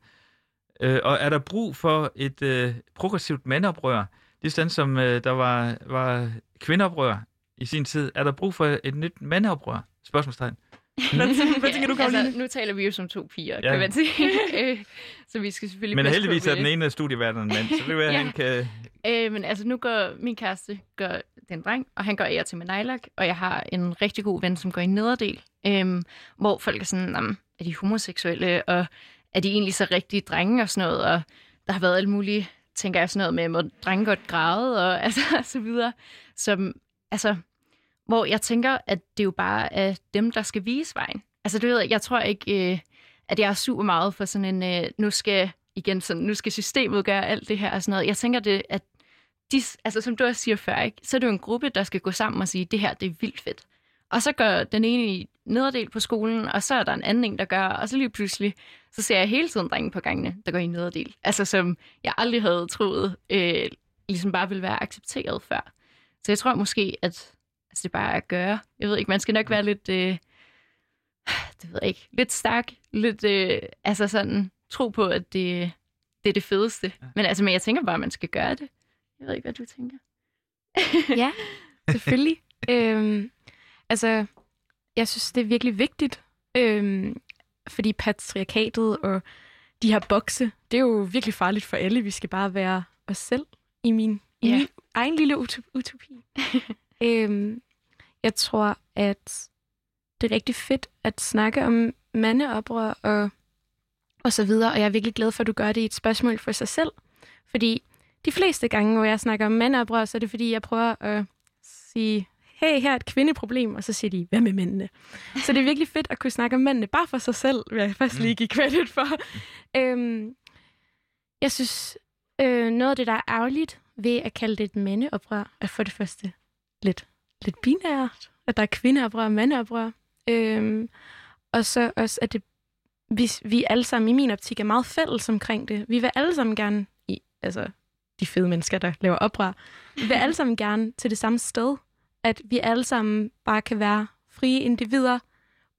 Øh, og er der brug for et uh, progressivt mandoprør? Det er sådan, som uh, der var, var kvindeoprør i sin tid. Er der brug for et nyt mandoprør? Spørgsmålstegn. Hvad tænker, hvad tænker du, Karoline? Altså, nu taler vi jo som to piger, ja. Kan man sige. Så vi skal selvfølgelig... Men heldigvis er den ene studieværden en mand, så det vil være, ja. Han kan... Øh, men altså, nu går min kæreste, gør den dreng, og han går ære til med nejlak, og jeg har en rigtig god ven, som går i nederdel, øh, hvor folk er sådan, er de homoseksuelle, og er de egentlig så rigtige drenge og sådan noget, og der har været alt muligt, tænker jeg, sådan noget med, må drenge godt græde, og altså, så videre, som, altså... Hvor jeg tænker, at det jo bare er dem, der skal vise vejen. Altså, du ved, jeg tror ikke, øh, at jeg er super meget for sådan en, øh, nu skal igen sådan, nu skal systemet gøre alt det her og sådan noget. Jeg tænker, det, at de, altså, som du også siger før, ikke, så er det jo en gruppe, der skal gå sammen og sige, det her, det er vildt fedt. Og så gør den ene i nederdel på skolen, og så er der en anden en, der gør, og så lige pludselig, så ser jeg hele tiden drenge på gangene, der går i nederdel. Altså som jeg aldrig havde troet, øh, ligesom bare ville være accepteret før. Så jeg tror måske, at altså, det bare er at gøre. Jeg ved ikke, man skal nok være lidt, øh, det ved jeg ikke, lidt stærk, lidt, øh, altså sådan, tro på, at det, det er det fedeste. Ja. Men altså, men jeg tænker bare, at man skal gøre det. Jeg ved ikke, hvad du tænker. Ja, selvfølgelig. øhm, altså, jeg synes, det er virkelig vigtigt, øhm, fordi patriarkatet og de her bokse, det er jo virkelig farligt for alle. Vi skal bare være os selv i min, i yeah. min egen lille utopi. øhm, jeg tror, at det er rigtig fedt at snakke om mandeoprør og, og så videre, og jeg er virkelig glad for, at du gør det i et spørgsmål for sig selv, fordi de fleste gange, hvor jeg snakker om mandeoprør, så er det, fordi jeg prøver at sige, hey, her er et kvindeproblem, og så siger de, hvad med mændene? Så det er virkelig fedt at kunne snakke om mændene, bare for sig selv, vil jeg faktisk lige give credit for. øhm, jeg synes, øh, noget af det, der er ærgerligt ved at kalde det et mandeoprør, er for det første lidt, lidt binært, at der er kvindeoprør og mandeoprør. Øhm, og så også, at det, vi, vi alle sammen i min optik er meget fælles omkring det. Vi vil alle sammen gerne i, altså de fede mennesker, der laver oprør, vi vil alle sammen gerne til det samme sted, at vi alle sammen bare kan være frie individer,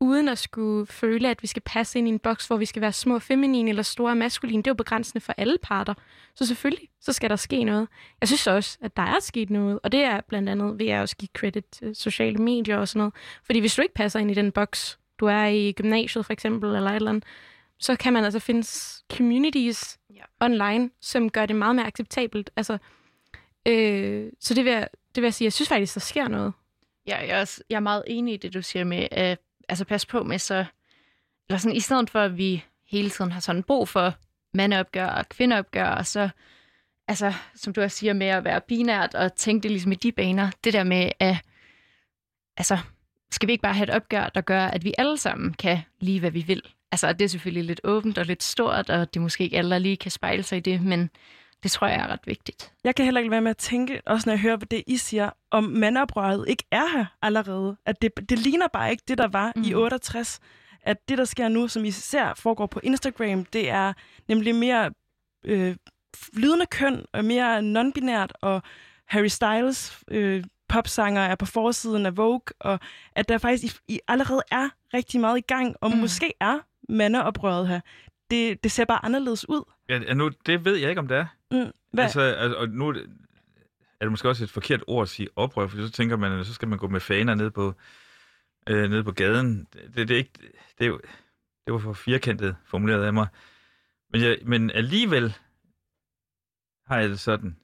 uden at skulle føle, at vi skal passe ind i en boks, hvor vi skal være små feminine eller store maskuline. Det er jo begrænsende for alle parter. Så selvfølgelig, så skal der ske noget. Jeg synes også, at der er sket noget, og det er blandt andet ved at også give credit til sociale medier og sådan noget. Fordi hvis du ikke passer ind i den boks, du er i gymnasiet for eksempel, eller et eller andet, så kan man altså finde communities ja. online, som gør det meget mere acceptabelt. Altså, øh, så det vil, jeg, det vil jeg sige, jeg synes faktisk, der sker noget. Ja, jeg er, også, jeg er meget enig i det, du siger med, at altså pas på med så, eller sådan, i stedet for, at vi hele tiden har sådan brug for mandeopgør og kvindeopgør, og så, altså, som du også siger, med at være binært og tænke det ligesom i de baner, det der med, at altså, skal vi ikke bare have et opgør, der gør, at vi alle sammen kan lide, hvad vi vil? Altså, det er selvfølgelig lidt åbent og lidt stort, og det måske ikke alle lige kan spejle sig i det, men det tror jeg er ret vigtigt. Jeg kan heller ikke være med at tænke, også når jeg hører på det, I siger, om mandeoprøret ikke er her allerede. At det, det ligner bare ikke det, der var mm. i otteogtres. At det, der sker nu, som I ser foregår på Instagram, det er nemlig mere øh, flydende køn, og mere non-binært, og Harry Styles øh, popsanger er på forsiden af Vogue, og at der faktisk I, I allerede er rigtig meget i gang, og mm. måske er mandeoprøret her. Det, det ser bare anderledes ud. Ja, nu, det ved jeg ikke, om det er. Mm, altså, altså, og nu er det måske også et forkert ord at sige oprør, for så tænker man, at så skal man gå med faner ned på, øh, ned på gaden. Det, det, er ikke, det, er, det var for firkantet formuleret af mig. Men, jeg, men alligevel har jeg det sådan,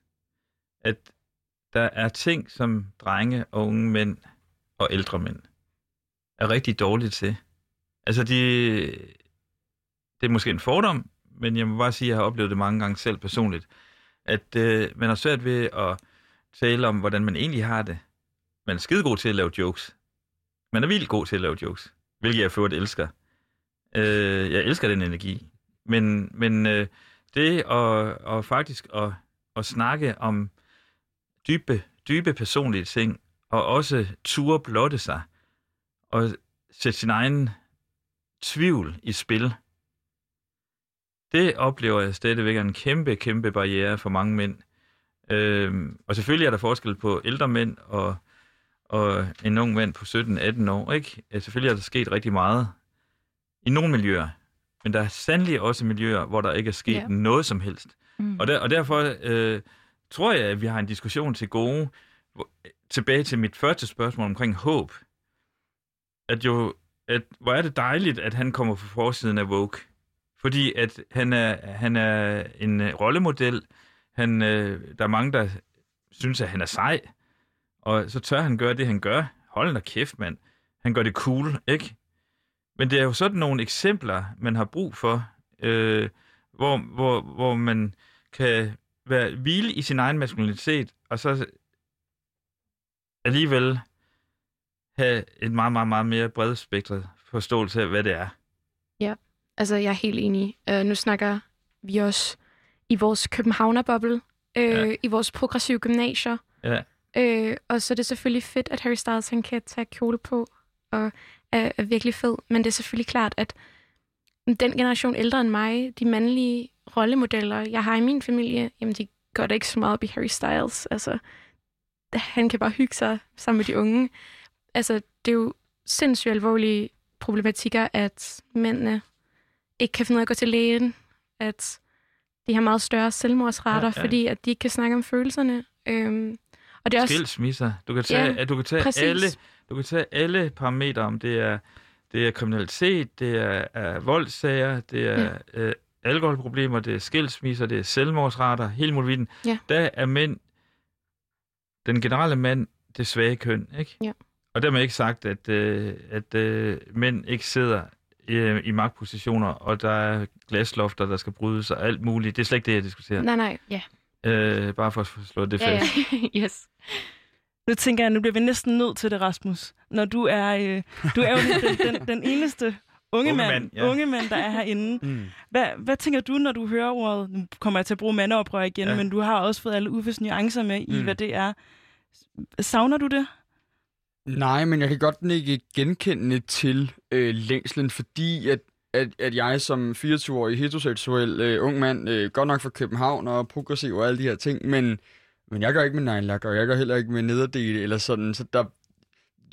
at der er ting, som drenge og unge mænd og ældre mænd er rigtig dårlige til. Altså, de, det er måske en fordom, men jeg må bare sige, at jeg har oplevet det mange gange selv personligt, at øh, man har svært ved at tale om, hvordan man egentlig har det. Man er skidegod til at lave jokes. Man er vildt god til at lave jokes, hvilket jeg for øvrigt elsker. Øh, jeg elsker den energi. Men, men øh, det at og faktisk at, at snakke om dybe, dybe personlige ting, og også ture blotte sig, og sætte sin egen tvivl i spil, det oplever jeg stadigvæk er en kæmpe, kæmpe barriere for mange mænd. Øhm, og selvfølgelig er der forskel på ældre mænd og, og en ung mand på sytten atten år, ikke? Selvfølgelig er der sket rigtig meget i nogle miljøer, men der er sandelig også miljøer, hvor der ikke er sket yeah. noget som helst. Mm. Og, der, og derfor øh, tror jeg, at vi har en diskussion til gode. Tilbage til mit første spørgsmål omkring håb. At jo, at, hvor er det dejligt, at han kommer på forsiden af Vogue. Fordi at han er, han er en rollemodel. Han, øh, der er mange, der synes, at han er sej. Og så tør han gøre det, han gør. Hold da kæft, mand. Han gør det cool, ikke? Men det er jo sådan nogle eksempler, man har brug for, øh, hvor, hvor, hvor man kan være hvile i sin egen maskulinitet, og så alligevel have et meget, meget, meget mere bredspektret forståelse af, hvad det er. Ja. Altså, jeg er helt enig. Øh, nu snakker vi også i vores Københavner-boble, øh, ja. i vores progressive gymnasier. Ja. Øh, og så er det selvfølgelig fedt, at Harry Styles han kan tage kjole på, og er, er virkelig fed. Men det er selvfølgelig klart, at den generation ældre end mig, de mandlige rollemodeller, jeg har i min familie, jamen de går da ikke så meget op i Harry Styles. Altså, han kan bare hygge sig sammen med de unge. Altså, det er jo sindssygt alvorlige problematikker, at mændene ikke kan finde ud af at gå til lægen, at de har meget større selvmordsrater, ja, ja. fordi at de ikke kan snakke om følelserne. Øhm, og det er skilsmisser. Du kan tage, ja, du kan tage alle, du kan tage alle parametre, om det er det er kriminalitet, det er, er voldssager, det er ja. øh, alkoholproblemer, det er skilsmisser, det er selvmordsrater, hele muligheden. Ja. Der er mænd, den generelle mand, det svage køn, ikke? Ja. Og dermed ikke sagt, at øh, at øh, mænd ikke sidder i, i magtpositioner, og der er glaslofter, der skal brydes og alt muligt. Det er slet ikke det, jeg diskuterer. Nej, nej, ja. Øh, bare for at slå det ja, fast. Ja. Yes. Nu tænker jeg, nu bliver vi næsten nødt til det, Rasmus. Når du er, øh, du er jo den, den, den eneste unge, unge, mand, mand, ja. unge mand, der er herinde. Mm. Hvad, hvad tænker du, når du hører ordet? Nu kommer jeg til at bruge mandeoprør igen, ja. men du har også fået alle Uffes nuancer med i, mm. hvad det er. Savner du det? Nej, men jeg kan godt ikke genkende til øh, længslen, fordi at, at, at jeg som fireogtyve-årig heteroseksuel øh, ung mand, øh, godt nok fra København og progressiv og alle de her ting, men, men jeg gør ikke med nejlak, og jeg gør heller ikke med nederdele eller sådan, så der,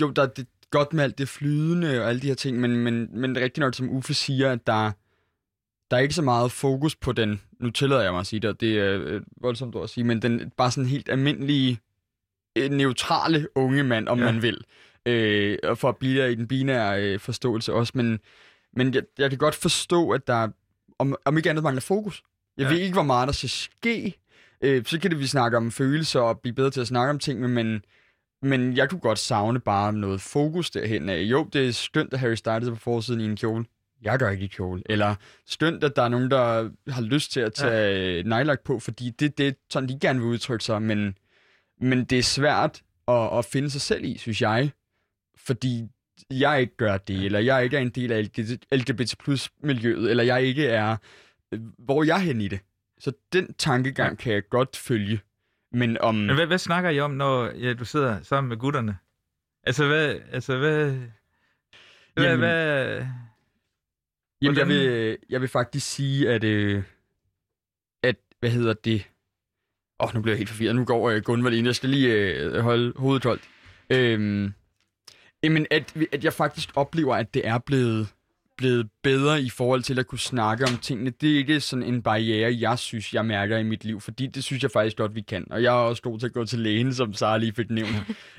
jo, der er det godt med alt det flydende og alle de her ting, men, men, men det er rigtigt nok, som Uffe siger, at der, der er ikke så meget fokus på den, nu tillader jeg mig at sige det, det er øh, voldsomt ord at sige, men den bare sådan helt almindelige, neutrale unge mand, om ja. man vil. Øh, og for at blive der i den binære øh, forståelse også. Men, men jeg, jeg kan godt forstå, at der om, om ikke andet mangler fokus. Jeg ja. ved ikke, hvor meget der skal ske. Øh, så kan det, vi snakke om følelser og blive bedre til at snakke om ting, men, men jeg kunne godt savne bare noget fokus derhen af. Jo, det er skønt, at Harry startede på forsiden i en kjole. Jeg gør ikke i kjole. Eller skønt, at der er nogen, der har lyst til at tage ja. nejlak på, fordi det, det er sådan, de gerne vil udtrykke sig, men Men det er svært at, at finde sig selv i, synes jeg, fordi jeg ikke gør det, eller jeg ikke er en del af L G B T plus-miljøet, eller jeg ikke er, hvor jeg er hen i det. Så den tankegang kan jeg godt følge. Men om... Men hvad, hvad snakker I om, når ja, du sidder sammen med gutterne? Altså, hvad... Altså, hvad... Hvad... Jamen, hvad hvordan... jamen jeg, vil, jeg vil faktisk sige, at... Øh, at, hvad hedder det... Åh, oh, nu bliver jeg helt forvirret. Nu går øh, Gunvald ind. Jeg skal lige øh, holde hovedet koldt. Øhm, jamen, at, at jeg faktisk oplever, at det er blevet, blevet bedre i forhold til at kunne snakke om tingene. Det er ikke sådan en barriere, jeg synes, jeg mærker i mit liv. Fordi det synes jeg faktisk godt, vi kan. Og jeg er også god til at gå til lægen, som Sarah lige fik nævnt.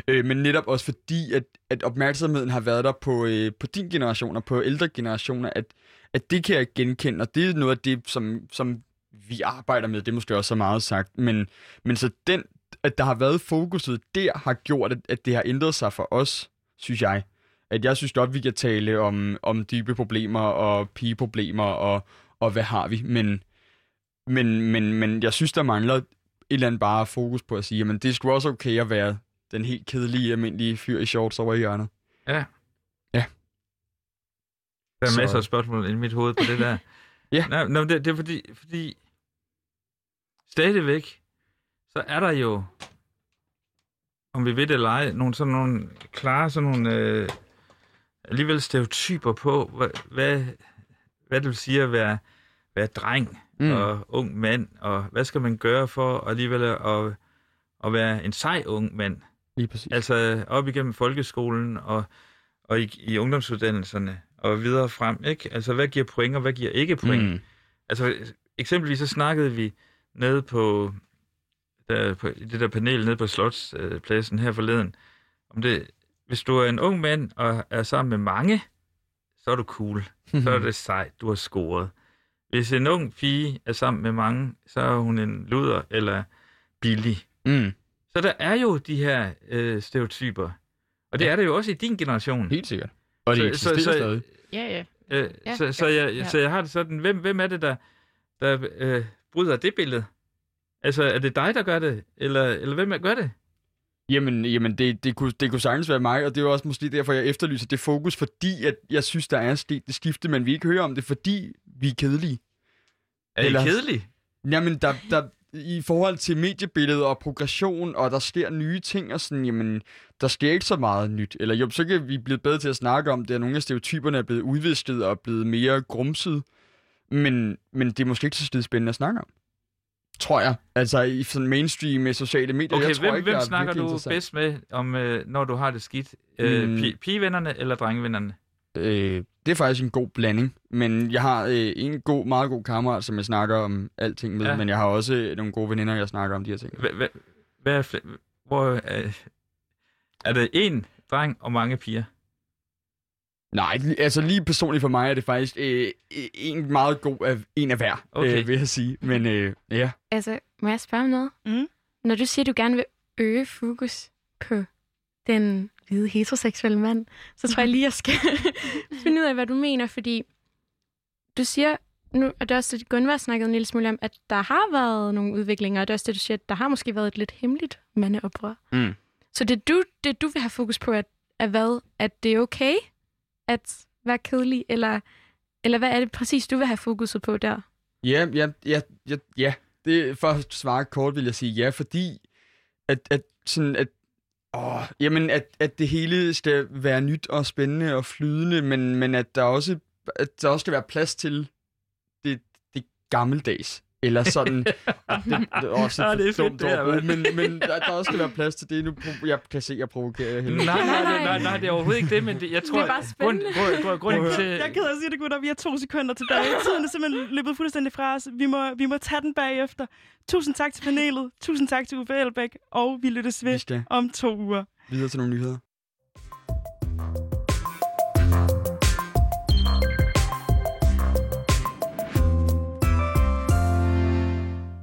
øh, men netop også fordi, at, at opmærksomheden har været der på, øh, på din generation og på ældre generationer, at, at det kan jeg genkende. Og det er noget af det, som... som vi arbejder med, det måske også så meget sagt, men, men så den, at der har været fokuset der, har gjort, at, at det har ændret sig for os, synes jeg. At jeg synes godt, vi kan tale om, om dybe problemer og pigeproblemer og, og hvad har vi, men, men, men, men jeg synes, der mangler et eller andet bare fokus på at sige, men det er sgu også okay at være den helt kedelige, almindelige fyr i shorts over i hjørnet. Ja. Ja. Der er så... masser af spørgsmål inde i mit hoved på det der. Ja. Nej, nej, det, det er fordi, fordi stadigvæk, så er der jo, om vi ved det eller ej, nogle sådan nogle klare, sådan nogle øh, alligevel stereotyper på, hvad, hvad det vil sige at være, være dreng mm. og ung mand, og hvad skal man gøre for alligevel at, at være en sej ung mand? Lige præcis. Altså op igennem folkeskolen og, og i, i ungdomsuddannelserne. Og videre frem, ikke? Altså, hvad giver point, og hvad giver ikke point? Mm. Altså, eksempelvis så snakkede vi nede på, der, på det der panel nede på Slotspladsen her forleden, om det, hvis du er en ung mand og er sammen med mange, så er du cool. Så er det sejt, du har scoret. Hvis en ung pige er sammen med mange, så er hun en luder eller billig. Mm. Så der er jo de her øh, stereotyper. Og det ja. er der jo også i din generation. Helt sikkert. Og det så, så, så, ja, ja. Øh, ja, så, så, ja, jeg, ja. så jeg har det sådan, hvem, hvem er det, der, der øh, bryder det billede? Altså, er det dig, der gør det? Eller, eller hvem gør det? Jamen, jamen det, det, kunne, det kunne sagtens være mig, og det er også måske derfor, jeg efterlyser det fokus, fordi at jeg synes, der er sket det skifte, men vi ikke hører om det, fordi vi er kedelige. Er I eller... kedelige? Jamen, der, der, i forhold til mediebilledet og progression, og der sker nye ting, og sådan, jamen, der sker ikke så meget nyt. Eller jo, så kan vi blive bedre til at snakke om det, at nogle af stereotyperne er blevet udvisket og blevet mere grumset. Men, men det er måske ikke så skide spændende at snakke om. Tror jeg. Altså i sådan mainstream med sociale medier. Okay, jeg tror hvem, ikke, hvem snakker du bedst med, om, øh, når du har det skidt? Øh, mm. pi- pigevennerne eller drengevennerne? Øh, det er faktisk en god blanding. Men jeg har øh, en god, meget god kammerat, som jeg snakker om alting med. Ja. Men jeg har også nogle gode veninder, jeg snakker om de her ting. Hvor er det én dreng og mange piger? Nej, altså lige personligt for mig er det faktisk øh, en meget god af, en af hver, okay. øh, vil jeg sige. Men øh, ja. Altså, må jeg spørge om noget? Mm. Når du siger, at du gerne vil øge fokus på den hvide heteroseksuelle mand, så tror jeg lige, jeg skal finde ud af, hvad du mener. Fordi du siger, nu, og det er også det, Gunvar snakkede en lille smule om, at der har været nogle udviklinger, og det er også det, du siger, at der har måske været et lidt hemmeligt mandeoprør. Mm. Så det du, det, du vil have fokus på, er, er hvad? At det er okay at være kedelig, eller, eller hvad er det præcis, du vil have fokuset på der? Ja, ja, ja, ja, ja. Det, for at svare kort, vil jeg sige ja, fordi at, at, sådan, at, åh, jamen, at, at det hele skal være nyt og spændende og flydende, men, men at, der også, at der også skal være plads til det, det gammeldags. Eller sådan, det, det er også et dumt ord, men, men der, der også skal være plads til det. Nu, jeg kan se, at jeg provokerer hende. Nej, nej, nej, nej, nej, det er overhovedet ikke det, men det, jeg tror... Det er bare spændende. Grund, grund, grund, grund til... Jeg er ked af at sige det, gutter, vi har to sekunder tilbage. Tiden er simpelthen løbet fuldstændig fra os. Vi må, vi må tage den bagefter. Tusind tak til panelet, tusind tak til Uffe Elbæk, og vi lyttes ved om to uger. Videre til nogle nyheder.